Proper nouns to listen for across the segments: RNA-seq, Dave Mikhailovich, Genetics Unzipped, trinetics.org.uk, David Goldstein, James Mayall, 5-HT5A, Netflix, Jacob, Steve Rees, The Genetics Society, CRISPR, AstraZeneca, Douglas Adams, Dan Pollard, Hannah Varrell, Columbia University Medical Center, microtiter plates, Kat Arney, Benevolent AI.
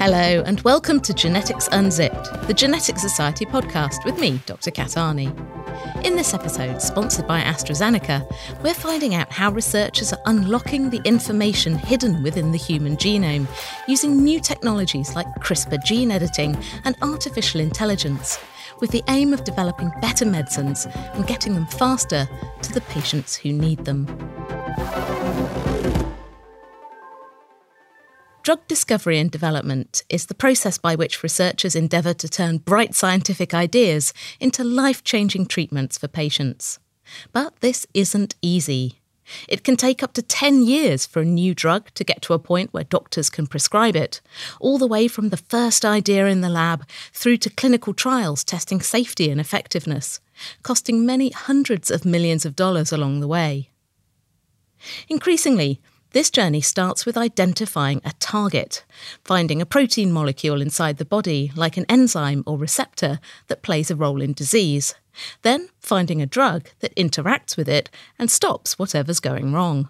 Hello and welcome to Genetics Unzipped, the Genetics Society podcast with me, Dr. Kat Arney. In this episode, sponsored by AstraZeneca, we're finding out how researchers are unlocking the information hidden within the human genome using new technologies like CRISPR gene editing and artificial intelligence, with the aim of developing better medicines and getting them faster to the patients who need them. Drug discovery and development is the process by which researchers endeavour to turn bright scientific ideas into life-changing treatments for patients. But this isn't easy. It can take up to 10 years for a new drug to get to a point where doctors can prescribe it, all the way from the first idea in the lab through to clinical trials testing safety and effectiveness, costing many hundreds of millions of dollars along the way. Increasingly, this journey starts with identifying a target, finding a protein molecule inside the body, like an enzyme or receptor, that plays a role in disease, then finding a drug that interacts with it and stops whatever's going wrong.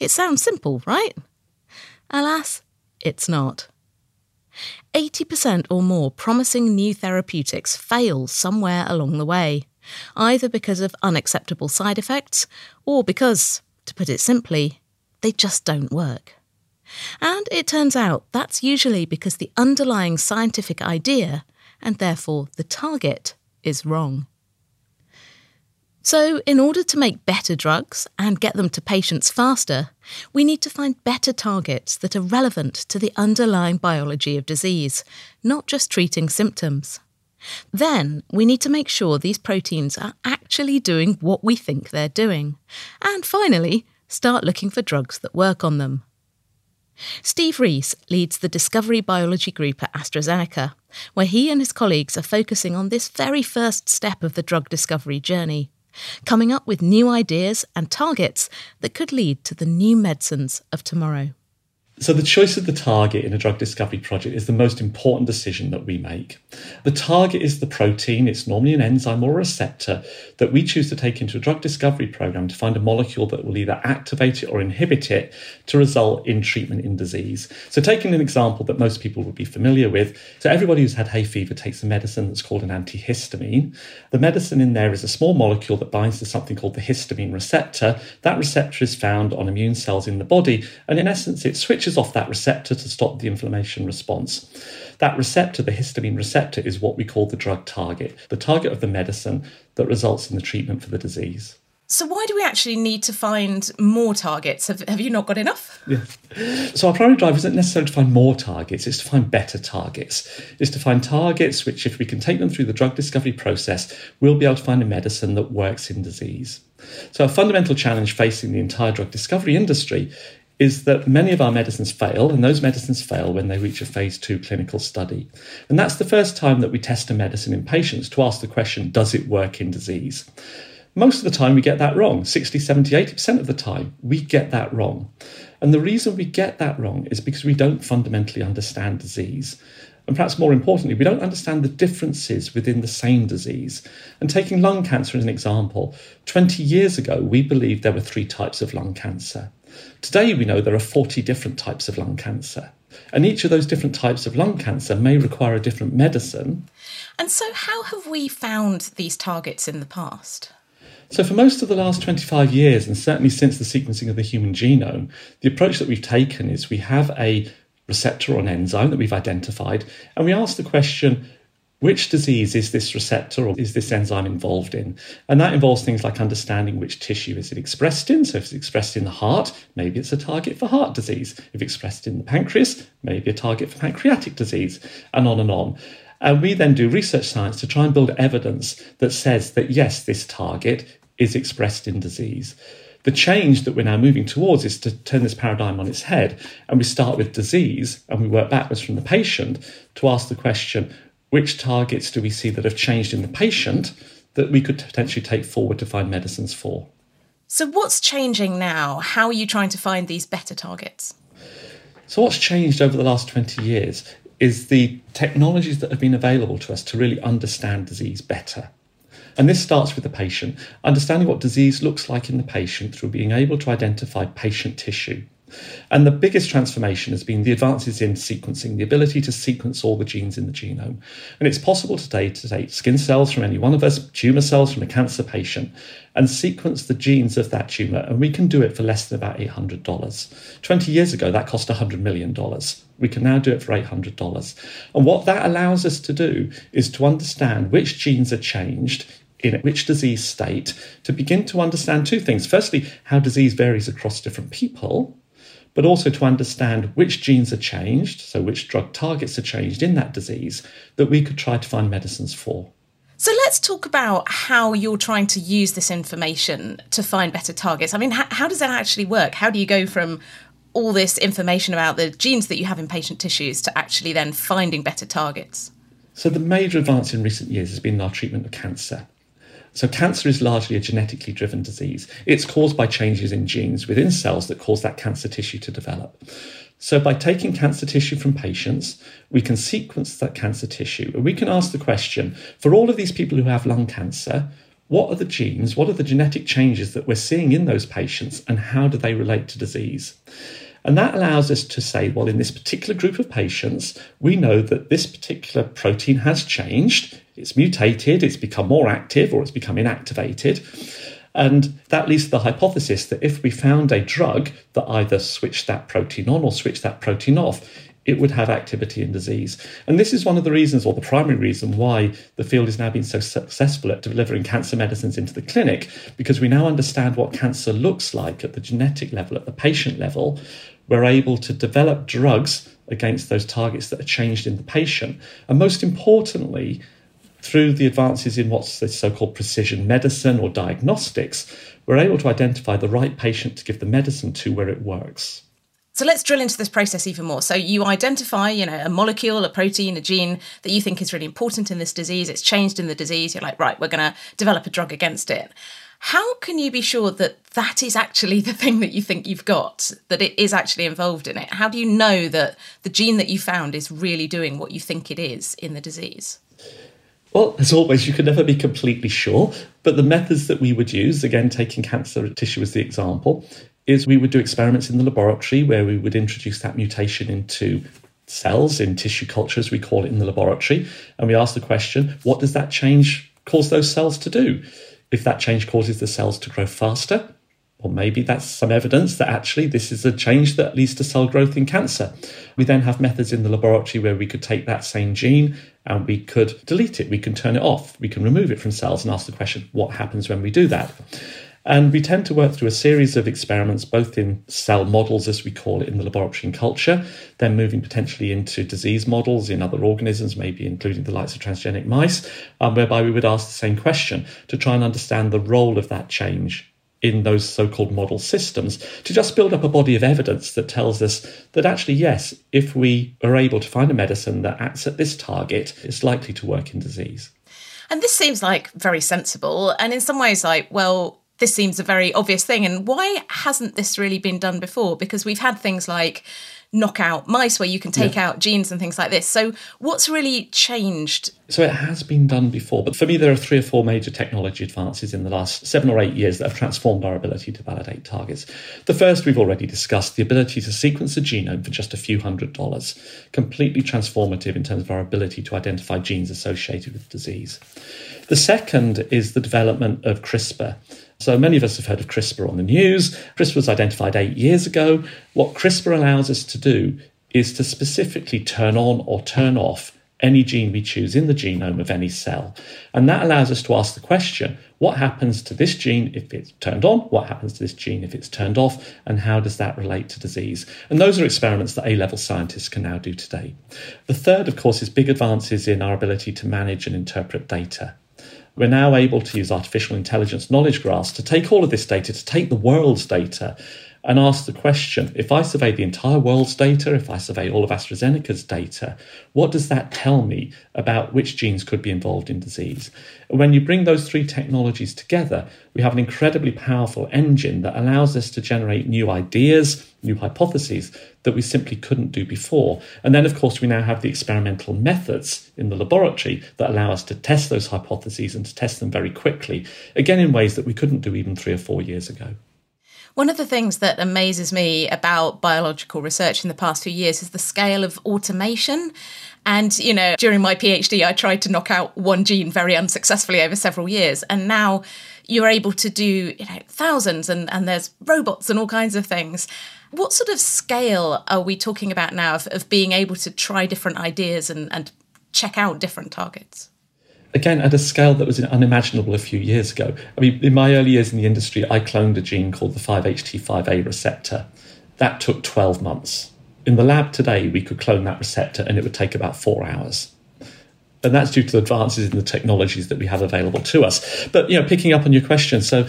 It sounds simple, right? Alas, it's not. 80% or more promising new therapeutics fail somewhere along the way, either because of unacceptable side effects or because, to put it simply, they just don't work. And it turns out that's usually because the underlying scientific idea, and therefore the target, is wrong. So, in order to make better drugs and get them to patients faster, we need to find better targets that are relevant to the underlying biology of disease, not just treating symptoms. Then we need to make sure these proteins are actually doing what we think they're doing. And finally, start looking for drugs that work on them. Steve Rees leads the Discovery Biology Group at AstraZeneca, where he and his colleagues are focusing on this very first step of the drug discovery journey, coming up with new ideas and targets that could lead to the new medicines of tomorrow. So the choice of the target in a drug discovery project is the most important decision that we make. The target is the protein, it's normally an enzyme or a receptor, that we choose to take into a drug discovery program to find a molecule that will either activate it or inhibit it to result in treatment in disease. So taking an example that most people would be familiar with, so everybody who's had hay fever takes a medicine that's called an antihistamine. The medicine in there is a small molecule that binds to something called the histamine receptor. That receptor is found on immune cells in the body, and in essence it switches off that receptor to stop the inflammation response. That receptor, the histamine receptor, is what we call the drug target, the target of the medicine that results in the treatment for the disease. So why do we actually need to find more targets? Have you not got enough? Yeah. So our primary drive isn't necessarily to find more targets, it's to find better targets. It's to find targets which, if we can take them through the drug discovery process, we'll be able to find a medicine that works in disease. So a fundamental challenge facing the entire drug discovery industry is that many of our medicines fail, and those medicines fail when they reach a phase 2 clinical study. And that's the first time that we test a medicine in patients to ask the question, does it work in disease? Most of the time we get that wrong. 60, 70, 80% of the time we get that wrong. And the reason we get that wrong is because we don't fundamentally understand disease. And perhaps more importantly, we don't understand the differences within the same disease. And taking lung cancer as an example, 20 years ago, we believed there were 3 types of lung cancer. Today, we know there are 40 different types of lung cancer. And each of those different types of lung cancer may require a different medicine. And so how have we found these targets in the past? So for most of the last 25 years, and certainly since the sequencing of the human genome, the approach that we've taken is we have a receptor or an enzyme that we've identified, and we ask the question, which disease is this receptor or is this enzyme involved in? And that involves things like understanding which tissue is it expressed in. So if it's expressed in the heart, maybe it's a target for heart disease. If expressed in the pancreas, maybe a target for pancreatic disease, and on and on. And we then do research science to try and build evidence that says that, yes, this target is expressed in disease. The change that we're now moving towards is to turn this paradigm on its head, and we start with disease and we work backwards from the patient to ask the question, which targets do we see that have changed in the patient that we could potentially take forward to find medicines for? So what's changing now? How are you trying to find these better targets? So what's changed over the last 20 years is the technologies that have been available to us to really understand disease better. And this starts with the patient, understanding what disease looks like in the patient through being able to identify patient tissue. And the biggest transformation has been the advances in sequencing, the ability to sequence all the genes in the genome. And it's possible today to take skin cells from any one of us, tumour cells from a cancer patient, and sequence the genes of that tumour. And we can do it for less than about $800. 20 years ago, that cost $100 million. We can now do it for $800. And what that allows us to do is to understand which genes are changed in which disease state, to begin to understand two things. Firstly, how disease varies across different people, but also to understand which genes are changed, so which drug targets are changed in that disease, that we could try to find medicines for. So let's talk about how you're trying to use this information to find better targets. I mean, how does that actually work? How do you go from all this information about the genes that you have in patient tissues to actually then finding better targets? So the major advance in recent years has been in our treatment of cancer. So cancer is largely a genetically driven disease. It's caused by changes in genes within cells that cause that cancer tissue to develop. So by taking cancer tissue from patients, we can sequence that cancer tissue and we can ask the question, for all of these people who have lung cancer, what are the genes, what are the genetic changes that we're seeing in those patients and how do they relate to disease? And that allows us to say, well, in this particular group of patients, we know that this particular protein has changed, it's mutated, it's become more active or it's become inactivated. And that leads to the hypothesis that if we found a drug that either switched that protein on or switched that protein off, it would have activity in disease. And this is one of the reasons, or the primary reason, why the field has now been so successful at delivering cancer medicines into the clinic, because we now understand what cancer looks like at the genetic level, at the patient level. We're able to develop drugs against those targets that are changed in the patient. And most importantly, through the advances in what's this so-called precision medicine or diagnostics, we're able to identify the right patient to give the medicine to where it works. So let's drill into this process even more. So you identify, a molecule, a protein, a gene that you think is really important in this disease. It's changed in the disease. You're like, right, we're going to develop a drug against it. How can you be sure that that is actually the thing that you think you've got, that it is actually involved in it? How do you know that the gene that you found is really doing what you think it is in the disease? Well, as always, you can never be completely sure. But the methods that we would use, again, taking cancer tissue as the example, is we would do experiments in the laboratory where we would introduce that mutation into cells, in tissue culture, as we call it in the laboratory. And we ask the question, what does that change cause those cells to do? If that change causes the cells to grow faster, or maybe that's some evidence that actually this is a change that leads to cell growth in cancer. We then have methods in the laboratory where we could take that same gene and we could delete it. We can turn it off. We can remove it from cells and ask the question, what happens when we do that? And we tend to work through a series of experiments, both in cell models, as we call it, in the laboratory and culture, then moving potentially into disease models in other organisms, maybe including the likes of transgenic mice, whereby we would ask the same question to try and understand the role of that change in those so-called model systems, to just build up a body of evidence that tells us that actually, yes, if we are able to find a medicine that acts at this target, it's likely to work in disease. And this seems like very sensible. And in some ways, this seems a very obvious thing. And why hasn't this really been done before? Because we've had things like knockout mice where you can take out genes and things like this. So what's really changed? So it has been done before. But for me, there are 3 or 4 major technology advances in the last 7 or 8 years that have transformed our ability to validate targets. The first we've already discussed, the ability to sequence a genome for just a few $100, completely transformative in terms of our ability to identify genes associated with disease. The second is the development of CRISPR. So many of us have heard of CRISPR on the news. CRISPR was identified 8 years ago. What CRISPR allows us to do is to specifically turn on or turn off any gene we choose in the genome of any cell. And that allows us to ask the question, what happens to this gene if it's turned on? What happens to this gene if it's turned off? And how does that relate to disease? And those are experiments that A-level scientists can now do today. The third, of course, is big advances in our ability to manage and interpret data. We're now able to use artificial intelligence knowledge graphs to take all of this data, to take the world's data and ask the question, if I survey the entire world's data, if I survey all of AstraZeneca's data, what does that tell me about which genes could be involved in disease? And when you bring those 3 technologies together, we have an incredibly powerful engine that allows us to generate new ideas, new hypotheses that we simply couldn't do before. And then, of course, we now have the experimental methods in the laboratory that allow us to test those hypotheses and to test them very quickly, again, in ways that we couldn't do even 3 or 4 years ago. One of the things that amazes me about biological research in the past few years is the scale of automation. And, you know, during my PhD, I tried to knock out one gene very unsuccessfully over several years. And now you're able to do, you know, thousands and there's robots and all kinds of things. What sort of scale are we talking about now of being able to try different ideas and check out different targets? Again, at a scale that was unimaginable a few years ago. I mean, in my early years in the industry, I cloned a gene called the 5-HT5A receptor. That took 12 months. In the lab today, we could clone that receptor and it would take about 4 hours. And that's due to the advances in the technologies that we have available to us. But, you know, picking up on your question, so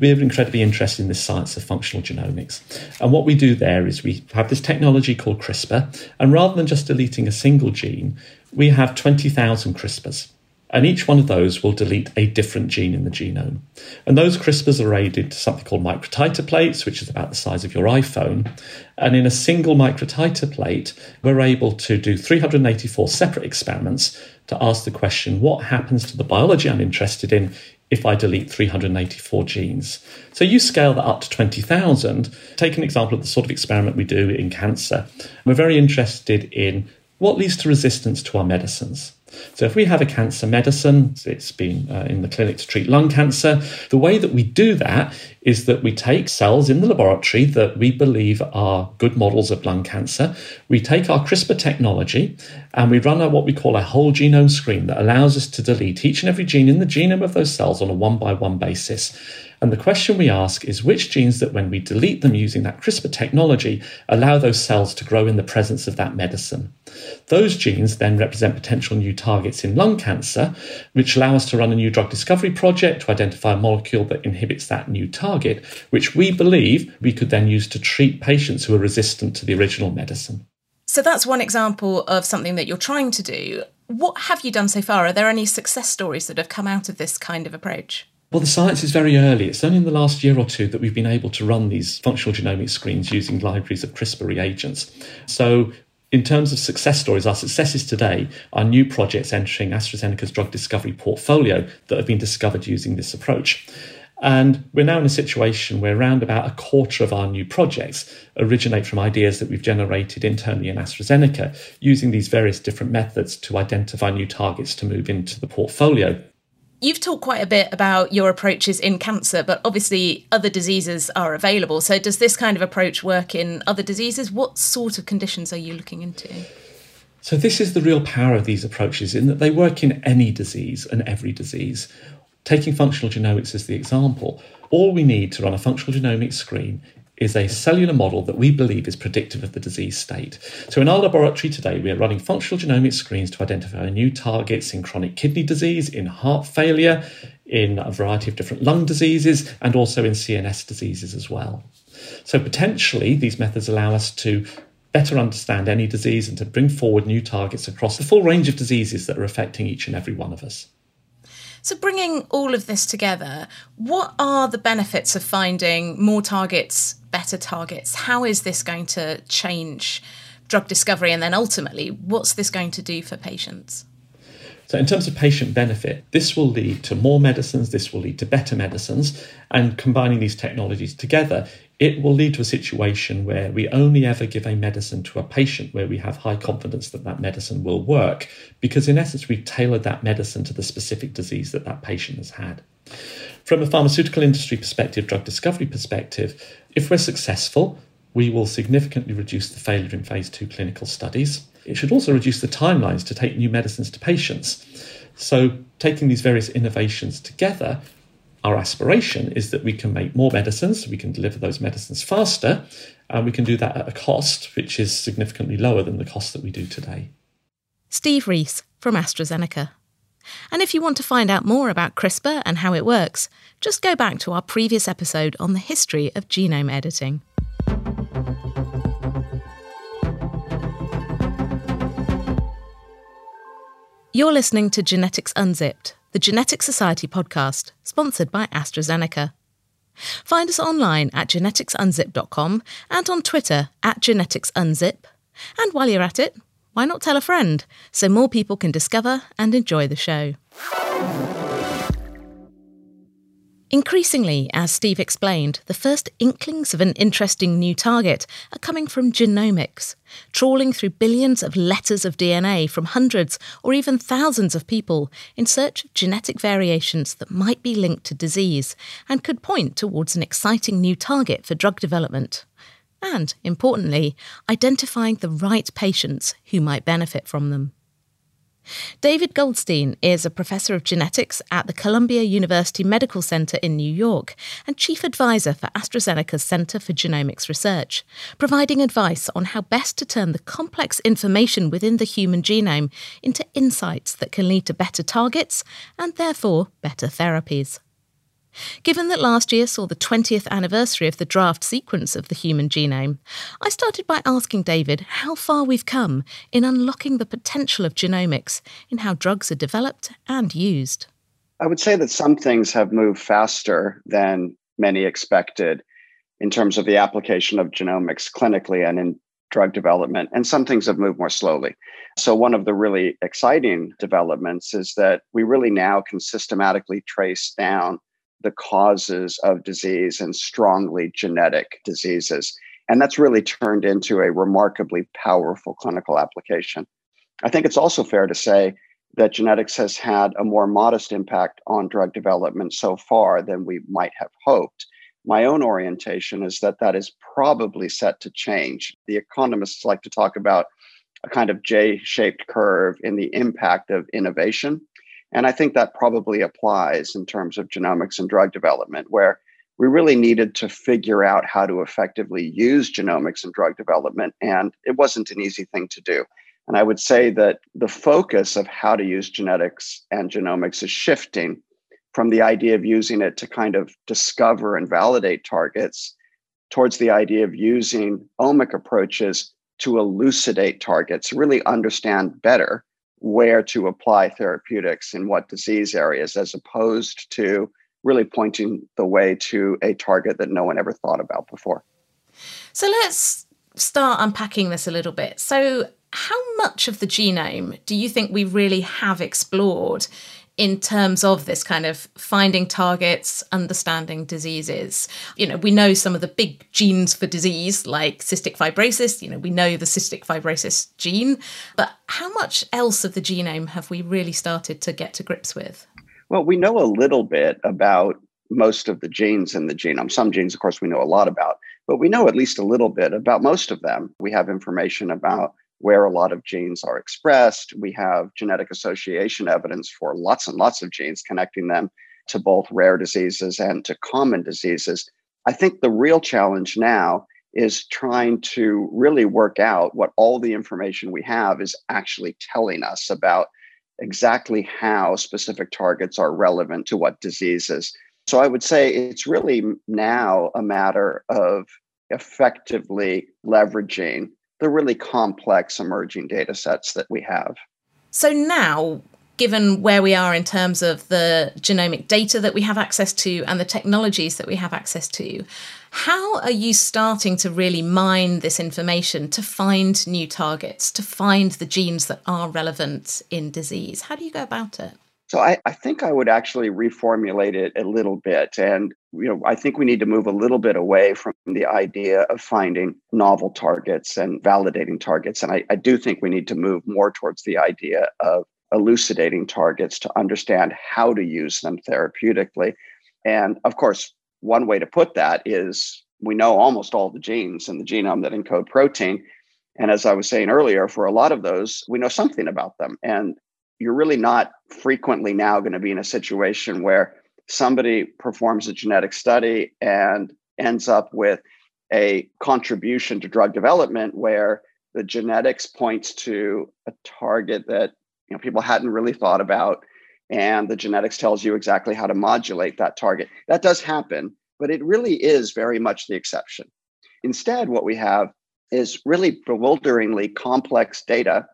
we're incredibly interested in this science of functional genomics. And what we do there is we have this technology called CRISPR. And rather than just deleting a single gene, we have 20,000 CRISPRs. And each one of those will delete a different gene in the genome. And those CRISPRs are aided to something called microtiter plates, which is about the size of your iPhone. And in a single microtiter plate, we're able to do 384 separate experiments to ask the question, what happens to the biology I'm interested in if I delete 384 genes? So you scale that up to 20,000. Take an example of the sort of experiment we do in cancer. We're very interested in what leads to resistance to our medicines. So if we have a cancer medicine, it's been in the clinic to treat lung cancer, the way that we do that is that we take cells in the laboratory that we believe are good models of lung cancer. We take our CRISPR technology and we run what we call a whole genome screen that allows us to delete each and every gene in the genome of those cells on a one-by-one basis. And the question we ask is which genes that when we delete them using that CRISPR technology allow those cells to grow in the presence of that medicine. Those genes then represent potential new targets in lung cancer, which allow us to run a new drug discovery project to identify a molecule that inhibits that new target, which we believe we could then use to treat patients who are resistant to the original medicine. So that's one example of something that you're trying to do. What have you done so far? Are there any success stories that have come out of this kind of approach? Well, the science is very early. It's only in the last year or two that we've been able to run these functional genomic screens using libraries of CRISPR reagents. So in terms of success stories, our successes today are new projects entering AstraZeneca's drug discovery portfolio that have been discovered using this approach. And we're now in a situation where around about a quarter of our new projects originate from ideas that we've generated internally in AstraZeneca using these various different methods to identify new targets to move into the portfolio. You've talked quite a bit about your approaches in cancer, but obviously other diseases are available. So does this kind of approach work in other diseases? What sort of conditions are you looking into? So this is the real power of these approaches in that they work in any disease and every disease. Taking functional genomics as the example, all we need to run a functional genomic screen is a cellular model that we believe is predictive of the disease state. So in our laboratory today, we are running functional genomic screens to identify new targets in chronic kidney disease, in heart failure, in a variety of different lung diseases, and also in CNS diseases as well. So potentially, these methods allow us to better understand any disease and to bring forward new targets across the full range of diseases that are affecting each and every one of us. So bringing all of this together, what are the benefits of finding more targets, better targets? How is this going to change drug discovery? And then ultimately, what's this going to do for patients? So in terms of patient benefit, this will lead to more medicines, this will lead to better medicines, and combining these technologies together, it will lead to a situation where we only ever give a medicine to a patient where we have high confidence that that medicine will work, because in essence, we've tailored that medicine to the specific disease that that patient has had. From a pharmaceutical industry perspective, drug discovery perspective, if we're successful, we will significantly reduce the failure in phase 2 clinical studies. It should also reduce the timelines to take new medicines to patients. So taking these various innovations together, our aspiration is that we can make more medicines, we can deliver those medicines faster, and we can do that at a cost which is significantly lower than the cost that we do today. Steve Rees from AstraZeneca. And if you want to find out more about CRISPR and how it works, just go back to our previous episode on the history of genome editing. You're listening to Genetics Unzipped, the Genetics Society podcast, sponsored by AstraZeneca. Find us online at geneticsunzip.com and on Twitter at geneticsunzip. And while you're at it, why not tell a friend so more people can discover and enjoy the show? Increasingly, as Steve explained, the first inklings of an interesting new target are coming from genomics, trawling through billions of letters of DNA from hundreds or even thousands of people in search of genetic variations that might be linked to disease and could point towards an exciting new target for drug development. And, importantly, identifying the right patients who might benefit from them. David Goldstein is a professor of genetics at the Columbia University Medical Center in New York and chief advisor for AstraZeneca's Center for Genomics Research, providing advice on how best to turn the complex information within the human genome into insights that can lead to better targets and therefore better therapies. Given that last year saw the 20th anniversary of the draft sequence of the human genome, I started by asking David how far we've come in unlocking the potential of genomics in how drugs are developed and used. I would say that some things have moved faster than many expected in terms of the application of genomics clinically and in drug development, and some things have moved more slowly. So one of the really exciting developments is that we really now can systematically trace down the causes of disease and strongly genetic diseases. And that's really turned into a remarkably powerful clinical application. I think it's also fair to say that genetics has had a more modest impact on drug development so far than we might have hoped. My own orientation is that that is probably set to change. The economists like to talk about a kind of J-shaped curve in the impact of innovation. And I think that probably applies in terms of genomics and drug development, where we really needed to figure out how to effectively use genomics in drug development. And it wasn't an easy thing to do. And I would say that the focus of how to use genetics and genomics is shifting from the idea of using it to kind of discover and validate targets towards the idea of using omic approaches to elucidate targets, really understand better where to apply therapeutics in what disease areas, as opposed to really pointing the way to a target that no one ever thought about before. So let's start unpacking this a little bit. So how much of the genome do you think we really have explored in terms of this kind of finding targets, understanding diseases? You know, we know some of the big genes for disease, like cystic fibrosis. You know, we know the cystic fibrosis gene, but how much else of the genome have we really started to get to grips with? Well, we know a little bit about most of the genes in the genome. Some genes, of course, we know a lot about, but we know at least a little bit about most of them. We have information about where a lot of genes are expressed. We have genetic association evidence for lots and lots of genes, connecting them to both rare diseases and to common diseases. I think the real challenge now is trying to really work out what all the information we have is actually telling us about exactly how specific targets are relevant to what diseases. So I would say it's really now a matter of effectively leveraging the really complex emerging data sets that we have. So now, given where we are in terms of the genomic data that we have access to and the technologies that we have access to, how are you starting to really mine this information to find new targets, to find the genes that are relevant in disease? How do you go about it? So I think I would actually reformulate it a little bit. And, you know, I think we need to move a little bit away from the idea of finding novel targets and validating targets. And I do think we need to move more towards the idea of elucidating targets to understand how to use them therapeutically. And of course, one way to put that is we know almost all the genes in the genome that encode protein. And as I was saying earlier, for a lot of those, we know something about them. And you're really not frequently now going to be in a situation where somebody performs a genetic study and ends up with a contribution to drug development where the genetics points to a target that, you know, people hadn't really thought about, and the genetics tells you exactly how to modulate that target. That does happen, but it really is very much the exception. Instead, what we have is really bewilderingly complex data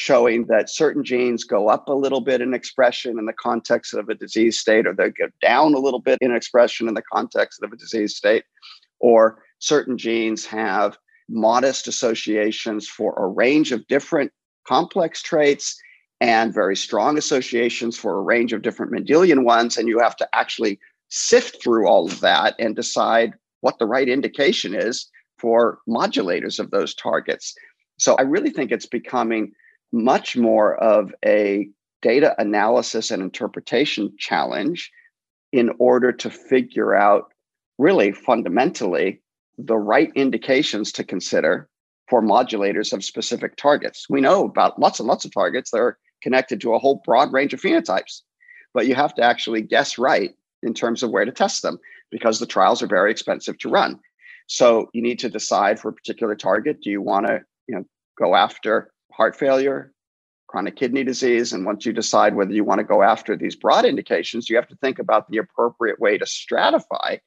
showing that certain genes go up a little bit in expression in the context of a disease state, or they go down a little bit in expression in the context of a disease state, or certain genes have modest associations for a range of different complex traits and very strong associations for a range of different Mendelian ones. And you have to actually sift through all of that and decide what the right indication is for modulators of those targets. So I really think it's becoming much more of a data analysis and interpretation challenge in order to figure out really fundamentally the right indications to consider for modulators of specific targets. We know about lots and lots of targets that are connected to a whole broad range of phenotypes, but you have to actually guess right in terms of where to test them because the trials are very expensive to run. So you need to decide for a particular target, do you want to go after heart failure, chronic kidney disease? And once you decide whether you want to go after these broad indications, you have to think about the appropriate way to stratify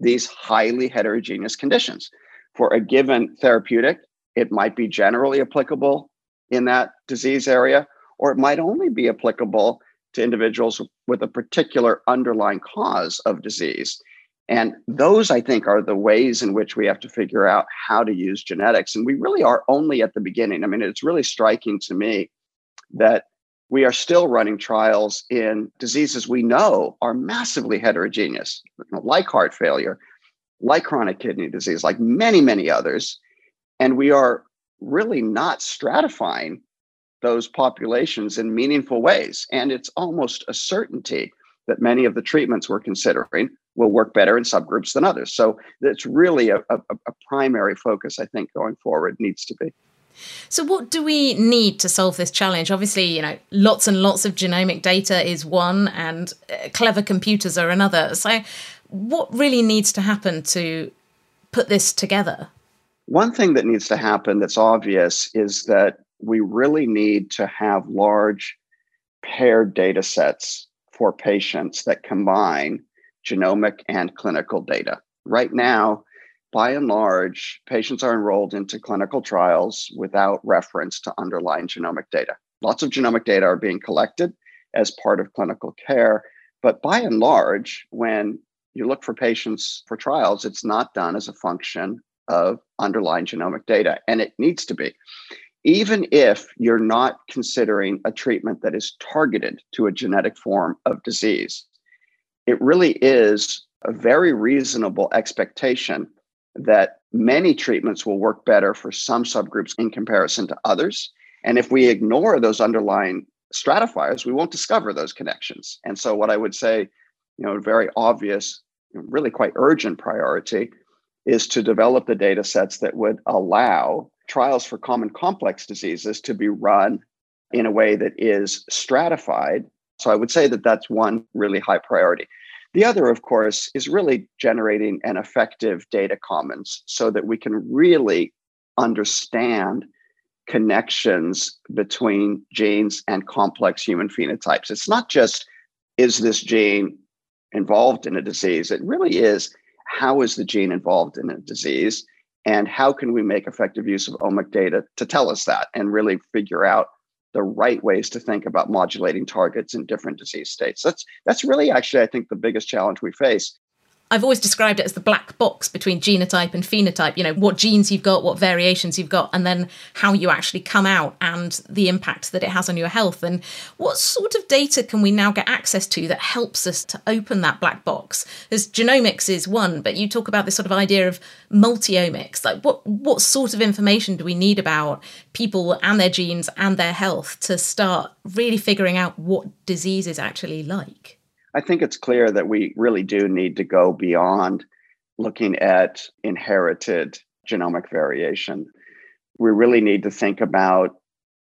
these highly heterogeneous conditions. For a given therapeutic, it might be generally applicable in that disease area, or it might only be applicable to individuals with a particular underlying cause of disease. And those, I think, are the ways in which we have to figure out how to use genetics. And we really are only at the beginning. I mean, it's really striking to me that we are still running trials in diseases we know are massively heterogeneous, like heart failure, like chronic kidney disease, like many, many others. And we are really not stratifying those populations in meaningful ways. And it's almost a certainty that many of the treatments we're considering will work better in subgroups than others. So that's really a primary focus, I think, going forward needs to be. So what do we need to solve this challenge? Obviously, lots and lots of genomic data is one, and clever computers are another. So what really needs to happen to put this together? One thing that needs to happen that's obvious is that we really need to have large paired data sets for patients that combine genomic and clinical data. Right now, by and large, patients are enrolled into clinical trials without reference to underlying genomic data. Lots of genomic data are being collected as part of clinical care, but by and large, when you look for patients for trials, it's not done as a function of underlying genomic data, and it needs to be. Even if you're not considering a treatment that is targeted to a genetic form of disease, it really is a very reasonable expectation that many treatments will work better for some subgroups in comparison to others. And if we ignore those underlying stratifiers, we won't discover those connections. And so what I would say, a very obvious, really quite urgent priority is to develop the data sets that would allow trials for common complex diseases to be run in a way that is stratified. So I would say that that's one really high priority. The other, of course, is really generating an effective data commons so that we can really understand connections between genes and complex human phenotypes. It's not just, is this gene involved in a disease? It really is, how is the gene involved in a disease? And how can we make effective use of omic data to tell us that and really figure out the right ways to think about modulating targets in different disease states? That's really actually, I think, the biggest challenge we face. I've always described it as the black box between genotype and phenotype, what genes you've got, what variations you've got, and then how you actually come out and the impact that it has on your health. And what sort of data can we now get access to that helps us to open that black box? As genomics is one, but you talk about this sort of idea of multiomics. Like what sort of information do we need about people and their genes and their health to start really figuring out what disease is actually like? I think it's clear that we really do need to go beyond looking at inherited genomic variation. We really need to think about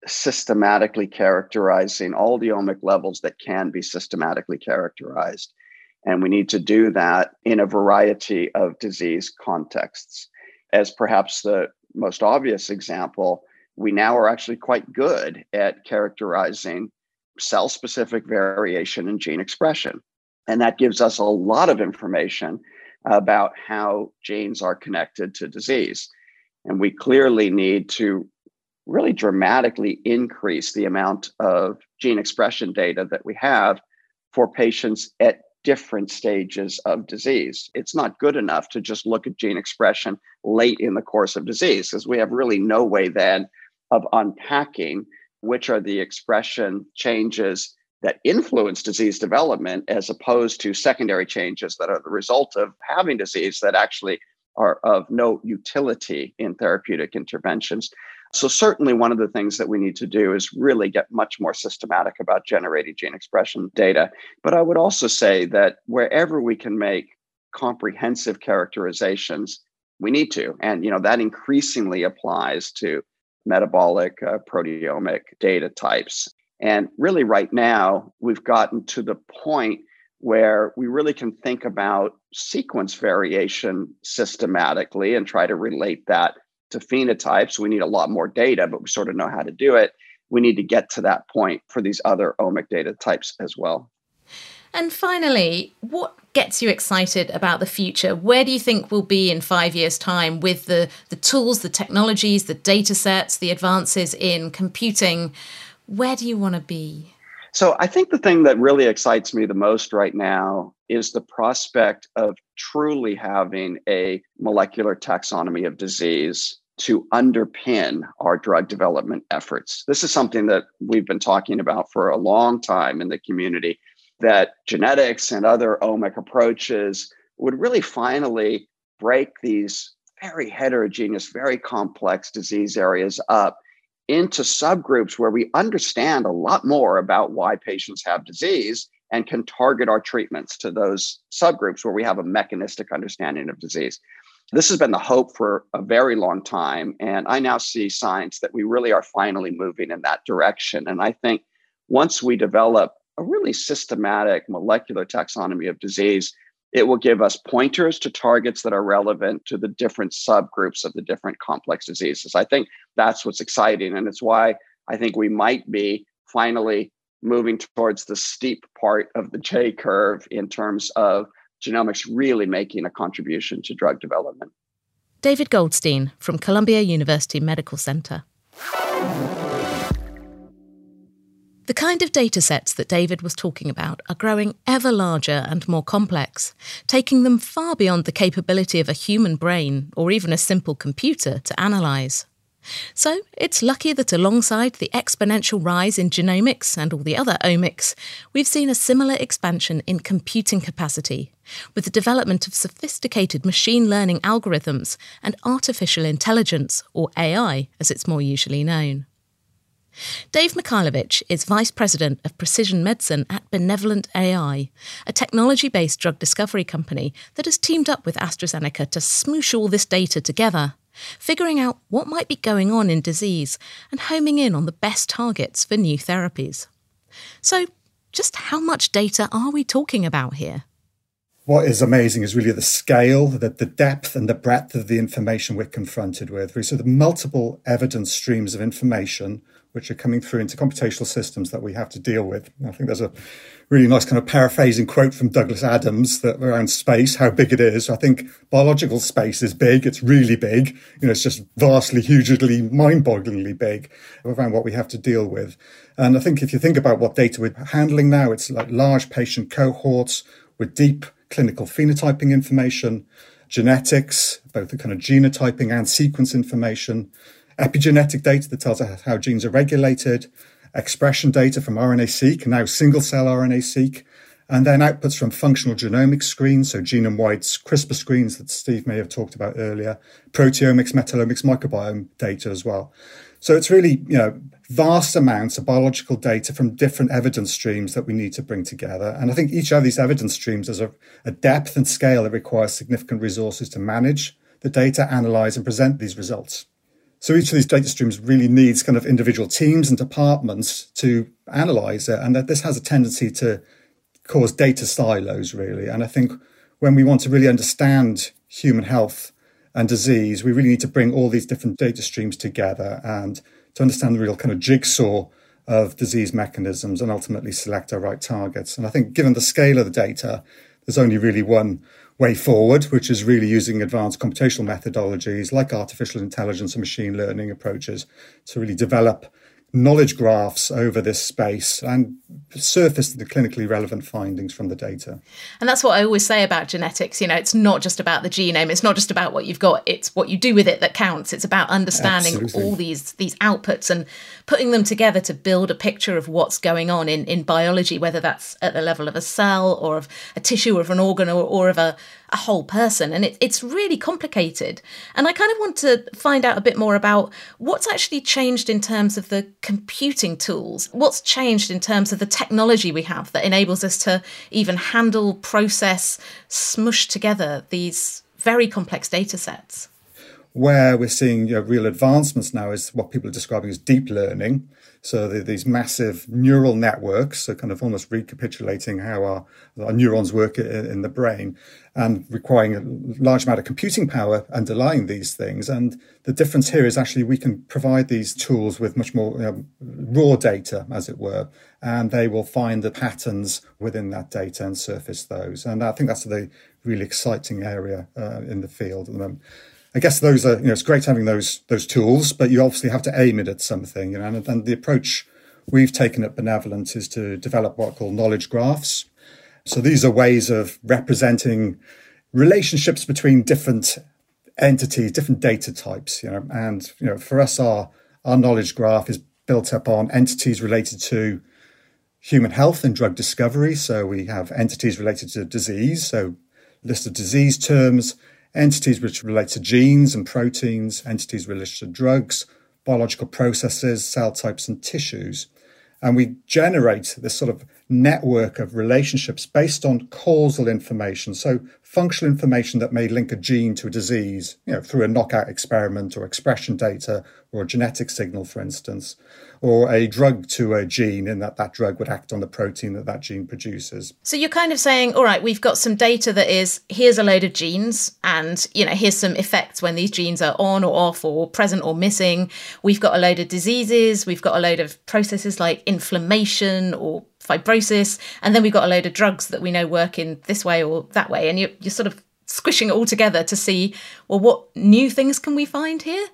systematically characterizing all the omic levels that can be systematically characterized. And we need to do that in a variety of disease contexts. As perhaps the most obvious example, we now are actually quite good at characterizing cell-specific variation in gene expression. And that gives us a lot of information about how genes are connected to disease. And we clearly need to really dramatically increase the amount of gene expression data that we have for patients at different stages of disease. It's not good enough to just look at gene expression late in the course of disease, because we have really no way then of unpacking which are the expression changes that influence disease development, as opposed to secondary changes that are the result of having disease that actually are of no utility in therapeutic interventions. So certainly one of the things that we need to do is really get much more systematic about generating gene expression data. But I would also say that wherever we can make comprehensive characterizations, we need to. And, you know, that increasingly applies to metabolic, proteomic data types. And really right now, we've gotten to the point where we really can think about sequence variation systematically and try to relate that to phenotypes. We need a lot more data, but we sort of know how to do it. We need to get to that point for these other omic data types as well. And finally, what gets you excited about the future? Where do you think we'll be in 5 years' time with the tools, the technologies, the data sets, the advances in computing? Where do you want to be? So I think the thing that really excites me the most right now is the prospect of truly having a molecular taxonomy of disease to underpin our drug development efforts. This is something that we've been talking about for a long time in the community, that genetics and other omic approaches would really finally break these very heterogeneous, very complex disease areas up into subgroups where we understand a lot more about why patients have disease and can target our treatments to those subgroups where we have a mechanistic understanding of disease. This has been the hope for a very long time, and I now see signs that we really are finally moving in that direction. And I think once we develop a really systematic molecular taxonomy of disease, it will give us pointers to targets that are relevant to the different subgroups of the different complex diseases. I think that's what's exciting. And it's why I think we might be finally moving towards the steep part of the J curve in terms of genomics really making a contribution to drug development. David Goldstein from Columbia University Medical Center. The kind of data sets that David was talking about are growing ever larger and more complex, taking them far beyond the capability of a human brain or even a simple computer to analyse. So it's lucky that alongside the exponential rise in genomics and all the other omics, we've seen a similar expansion in computing capacity, with the development of sophisticated machine learning algorithms and artificial intelligence, or AI as it's more usually known. Dave Mikhailovich is Vice President of Precision Medicine at Benevolent AI, a technology-based drug discovery company that has teamed up with AstraZeneca to smoosh all this data together, figuring out what might be going on in disease and homing in on the best targets for new therapies. So just how much data are we talking about here? What is amazing is really the scale, the depth and the breadth of the information we're confronted with. So the multiple evidence streams of information which are coming through into computational systems that we have to deal with. I think there's a really nice kind of paraphrasing quote from Douglas Adams that around space, how big it is. I think biological space is big. It's really big. You know, it's just vastly, hugely, mind-bogglingly big around what we have to deal with. And I think if you think about what data we're handling now, it's like large patient cohorts with deep clinical phenotyping information, genetics, both the kind of genotyping and sequence information, epigenetic data that tells us how genes are regulated, expression data from RNA-seq, and now single-cell RNA-seq, and then outputs from functional genomic screens, so genome-wide CRISPR screens that Steve may have talked about earlier, proteomics, metabolomics, microbiome data as well. So it's really, you know, vast amounts of biological data from different evidence streams that we need to bring together. And I think each of these evidence streams has a depth and scale that requires significant resources to manage the data, analyze, and present these results. So each of these data streams really needs kind of individual teams and departments to analyze it. And that this has a tendency to cause data silos, really. And I think when we want to really understand human health and disease, we really need to bring all these different data streams together and to understand the real kind of jigsaw of disease mechanisms and ultimately select our right targets. And I think given the scale of the data, there's only really one way forward, which is really using advanced computational methodologies like artificial intelligence and machine learning approaches to really develop knowledge graphs over this space and surface the clinically relevant findings from the data. And that's what I always say about genetics. You know, it's not just about the genome. It's not just about what you've got. It's what you do with it that counts. It's about understanding all these outputs and putting them together to build a picture of what's going on in biology, whether that's at the level of a cell or of a tissue or of an organ or of a whole person. And it's really complicated. And I kind of want to find out a bit more about what's actually changed in terms of the computing tools, what's changed in terms of the technology we have that enables us to even handle, process, smush together these very complex data sets. Where we're seeing real advancements now is what people are describing as deep learning. So these massive neural networks, so kind of almost recapitulating how our neurons work in the brain, and requiring a large amount of computing power underlying these things. And the difference here is actually we can provide these tools with much more raw data, as it were, and they will find the patterns within that data and surface those. And I think that's the really exciting area in the field at the moment. I guess those are, it's great having those tools, but you obviously have to aim it at something, and the approach we've taken at Benevolent is to develop what are called knowledge graphs. So these are ways of representing relationships between different entities, different data types, and, for us, our knowledge graph is built up on entities related to human health and drug discovery. So we have entities related to disease, so list of disease terms, entities which relate to genes and proteins, entities related to drugs, biological processes, cell types and tissues. And we generate this sort of network of relationships based on causal information. So functional information that may link a gene to a disease, through a knockout experiment or expression data or a genetic signal, for instance, or a drug to a gene in that drug would act on the protein that gene produces. So you're kind of saying, all right, we've got some data that is, here's a load of genes and, here's some effects when these genes are on or off or present or missing. We've got a load of diseases. We've got a load of processes like inflammation or fibrosis. And then we've got a load of drugs that we know work in this way or that way. And you're sort of squishing it all together to see, well, what new things can we find here?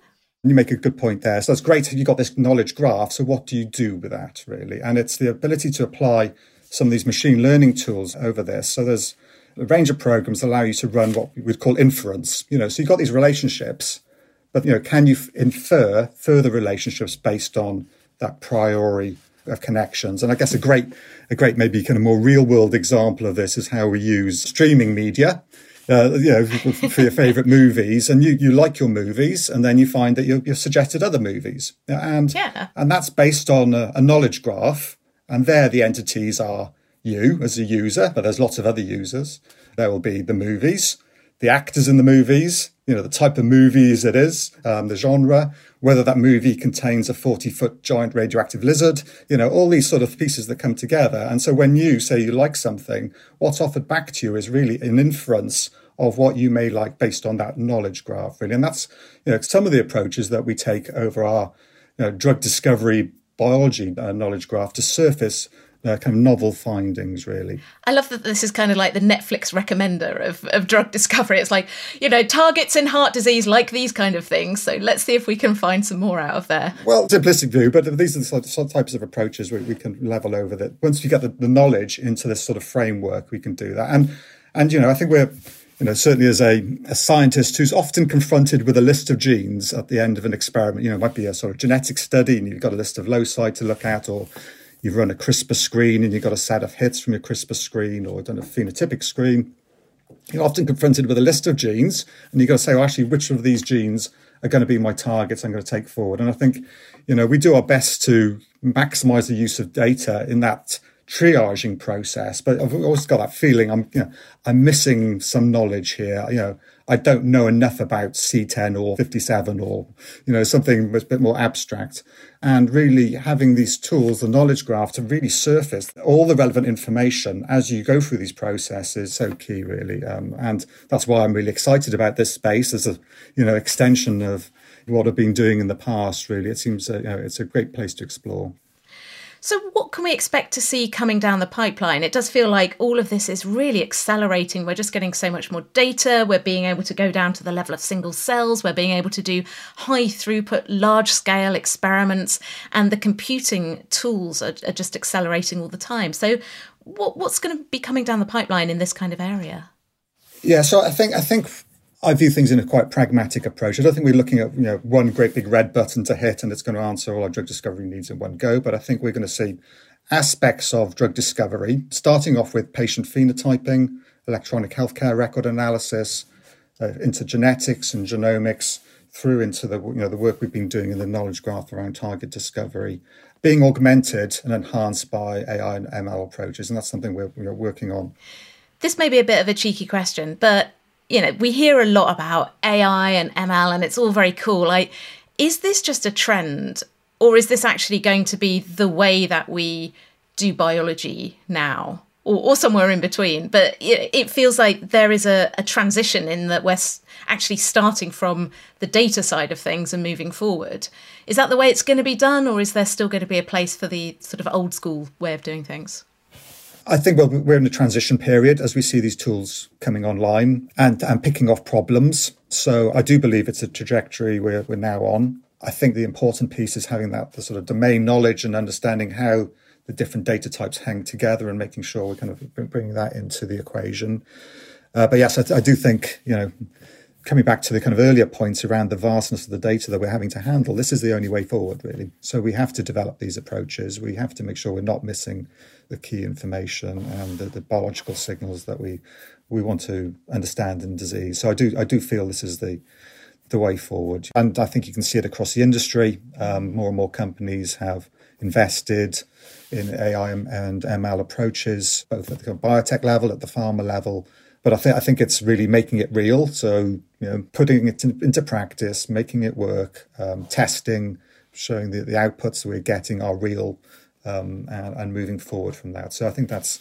You make a good point there. So it's great you've got this knowledge graph. So what do you do with that, really? And it's the ability to apply some of these machine learning tools over this. So there's a range of programs that allow you to run what we would call inference. So you've got these relationships, but, can you infer further relationships based on that priori of connections? And I guess a great maybe kind of more real world example of this is how we use streaming media. For your favourite movies, and you like your movies, and then you find that you're suggested other movies. And that's based on a knowledge graph, and there the entities are you as a user, but there's lots of other users. There will be the movies, the actors in the movies, the type of movies it is, the genre, whether that movie contains a 40-foot giant radioactive lizard, all these sort of pieces that come together. And so when you say you like something, what's offered back to you is really an inference of what you may like based on that knowledge graph, really. And that's, some of the approaches that we take over our, drug discovery biology knowledge graph to surface kind of novel findings, really. I love that this is kind of like the Netflix recommender of drug discovery. It's like, targets in heart disease, like these kind of things. So let's see if we can find some more out of there. Well, simplistic view, but these are the sort of types of approaches we can level over that. Once you get the knowledge into this sort of framework, we can do that. And I think we're, certainly as a scientist who's often confronted with a list of genes at the end of an experiment, it might be a sort of genetic study and you've got a list of loci to look at, or you've run a CRISPR screen and you've got a set of hits from your CRISPR screen or done a phenotypic screen. You're often confronted with a list of genes and you've got to say, actually, which of these genes are going to be my targets I'm going to take forward? And I think, we do our best to maximize the use of data in that triaging process. But I've always got that feeling I'm missing some knowledge here. I don't know enough about C10 or 57 or, something a bit more abstract. And really having these tools, the knowledge graph, to really surface all the relevant information as you go through these processes is so key, really. And that's why I'm really excited about this space as a, extension of what I've been doing in the past, really. It seems, it's a great place to explore. So what can we expect to see coming down the pipeline? It does feel like all of this is really accelerating. We're just getting so much more data. We're being able to go down to the level of single cells. We're being able to do high throughput, large scale experiments, and the computing tools are just accelerating all the time. So what's going to be coming down the pipeline in this kind of area? Yeah, so I think I view things in a quite pragmatic approach. I don't think we're looking at, you know, one great big red button to hit and it's going to answer all our drug discovery needs in one go. But I think we're going to see aspects of drug discovery, starting off with patient phenotyping, electronic healthcare record analysis, into genetics and genomics, through into the, you know, the work we've been doing in the knowledge graph around target discovery, being augmented and enhanced by AI and ML approaches. And that's something we're working on. This may be a bit of a cheeky question, but you know, we hear a lot about AI and ML and it's all very cool. Like, is this just a trend, or is this actually going to be the way that we do biology now, or somewhere in between? But it feels like there is a transition in that we're actually starting from the data side of things and moving forward. Is that the way it's going to be done, or is there still going to be a place for the sort of old school way of doing things? I think we're in a transition period as we see these tools coming online and picking off problems. So I do believe it's a trajectory we're now on. I think the important piece is having that the sort of domain knowledge and understanding how the different data types hang together and making sure we're kind of bringing that into the equation. But yes, I do think, you know, coming back to the kind of earlier points around the vastness of the data that we're having to handle, this is the only way forward, really. So we have to develop these approaches. We have to make sure we're not missing the key information and the biological signals that we want to understand in disease. So I do feel this is the way forward. And I think you can see it across the industry. More and more companies have invested in AI and ML approaches, both at the biotech level, at the pharma level. But I think it's really making it real. So, you know, putting it into practice, making it work, testing, showing that the outputs we're getting are real, and moving forward from that. So I think that's,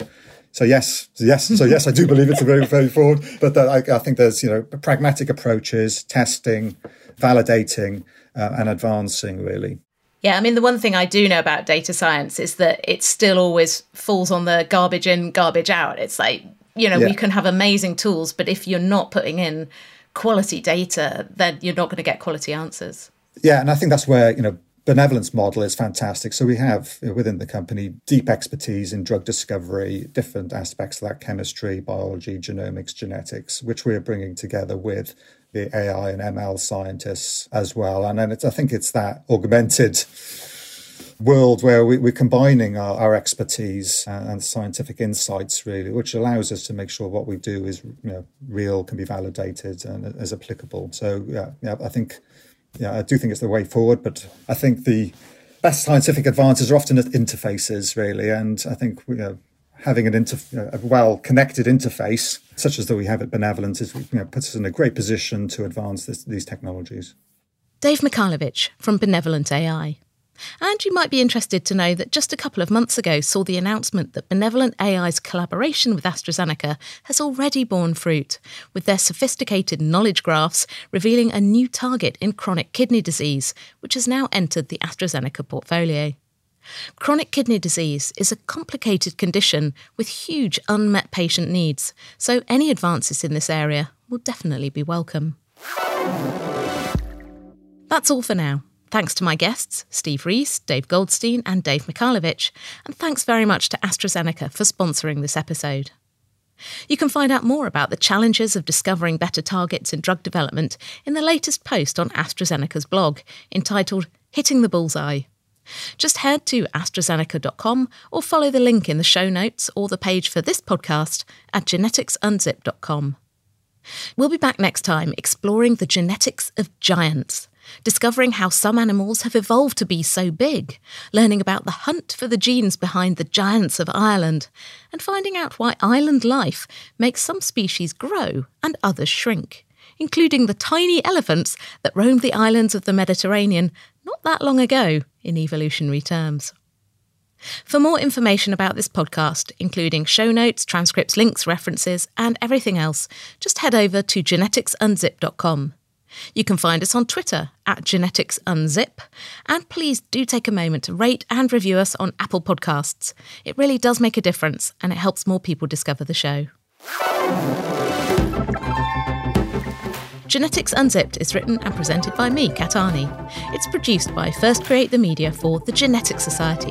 so yes, I do believe it's a very, very forward, but I think there's, you know, pragmatic approaches, testing, validating, and advancing, really. Yeah, I mean, the one thing I do know about data science is that it still always falls on the garbage in, garbage out. It's like, you know, we can have amazing tools, but if you're not putting in quality data, then you're not going to get quality answers. Yeah, and I think that's where, you know, Benevolence model is fantastic. So we have, you know, within the company deep expertise in drug discovery, different aspects of that: chemistry, biology, genomics, genetics, which we're bringing together with the AI and ML scientists as well. And then I think it's that augmented world where we're combining our expertise and scientific insights, really, which allows us to make sure what we do is, you know, real, can be validated and is applicable. So I do think it's the way forward, but I think the best scientific advances are often at interfaces, really. And I think, you know, having a well-connected interface, such as that we have at Benevolent, is, you know, puts us in a great position to advance these technologies. Dave Mikhailovich from Benevolent AI. And you might be interested to know that just a couple of months ago saw the announcement that Benevolent AI's collaboration with AstraZeneca has already borne fruit, with their sophisticated knowledge graphs revealing a new target in chronic kidney disease, which has now entered the AstraZeneca portfolio. Chronic kidney disease is a complicated condition with huge unmet patient needs, so any advances in this area will definitely be welcome. That's all for now. Thanks to my guests, Steve Rees, Dave Goldstein and Dave Mikhailovich, and thanks very much to AstraZeneca for sponsoring this episode. You can find out more about the challenges of discovering better targets in drug development in the latest post on AstraZeneca's blog, entitled Hitting the Bullseye. Just head to AstraZeneca.com or follow the link in the show notes or the page for this podcast at geneticsunzipped.com. We'll be back next time exploring the genetics of giants, discovering how some animals have evolved to be so big, learning about the hunt for the genes behind the giants of Ireland, and finding out why island life makes some species grow and others shrink, including the tiny elephants that roamed the islands of the Mediterranean not that long ago in evolutionary terms. For more information about this podcast, including show notes, transcripts, links, references, and everything else, just head over to geneticsunzipped.com. You can find us on Twitter @Genetics Unzip. And please do take a moment to rate and review us on Apple Podcasts. It really does make a difference and it helps more people discover the show. Genetics Unzipped is written and presented by me, Kat Arney. It's produced by First Create the Media for The Genetics Society,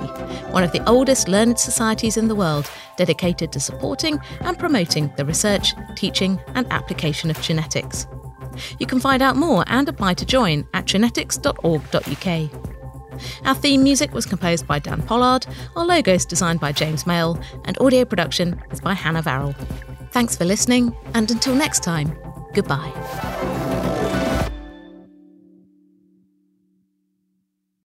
one of the oldest learned societies in the world, dedicated to supporting and promoting the research, teaching and application of genetics. You can find out more and apply to join at trinetics.org.uk. Our theme music was composed by Dan Pollard, our logo's designed by James Mayall, and audio production is by Hannah Varrell. Thanks for listening, and until next time, goodbye.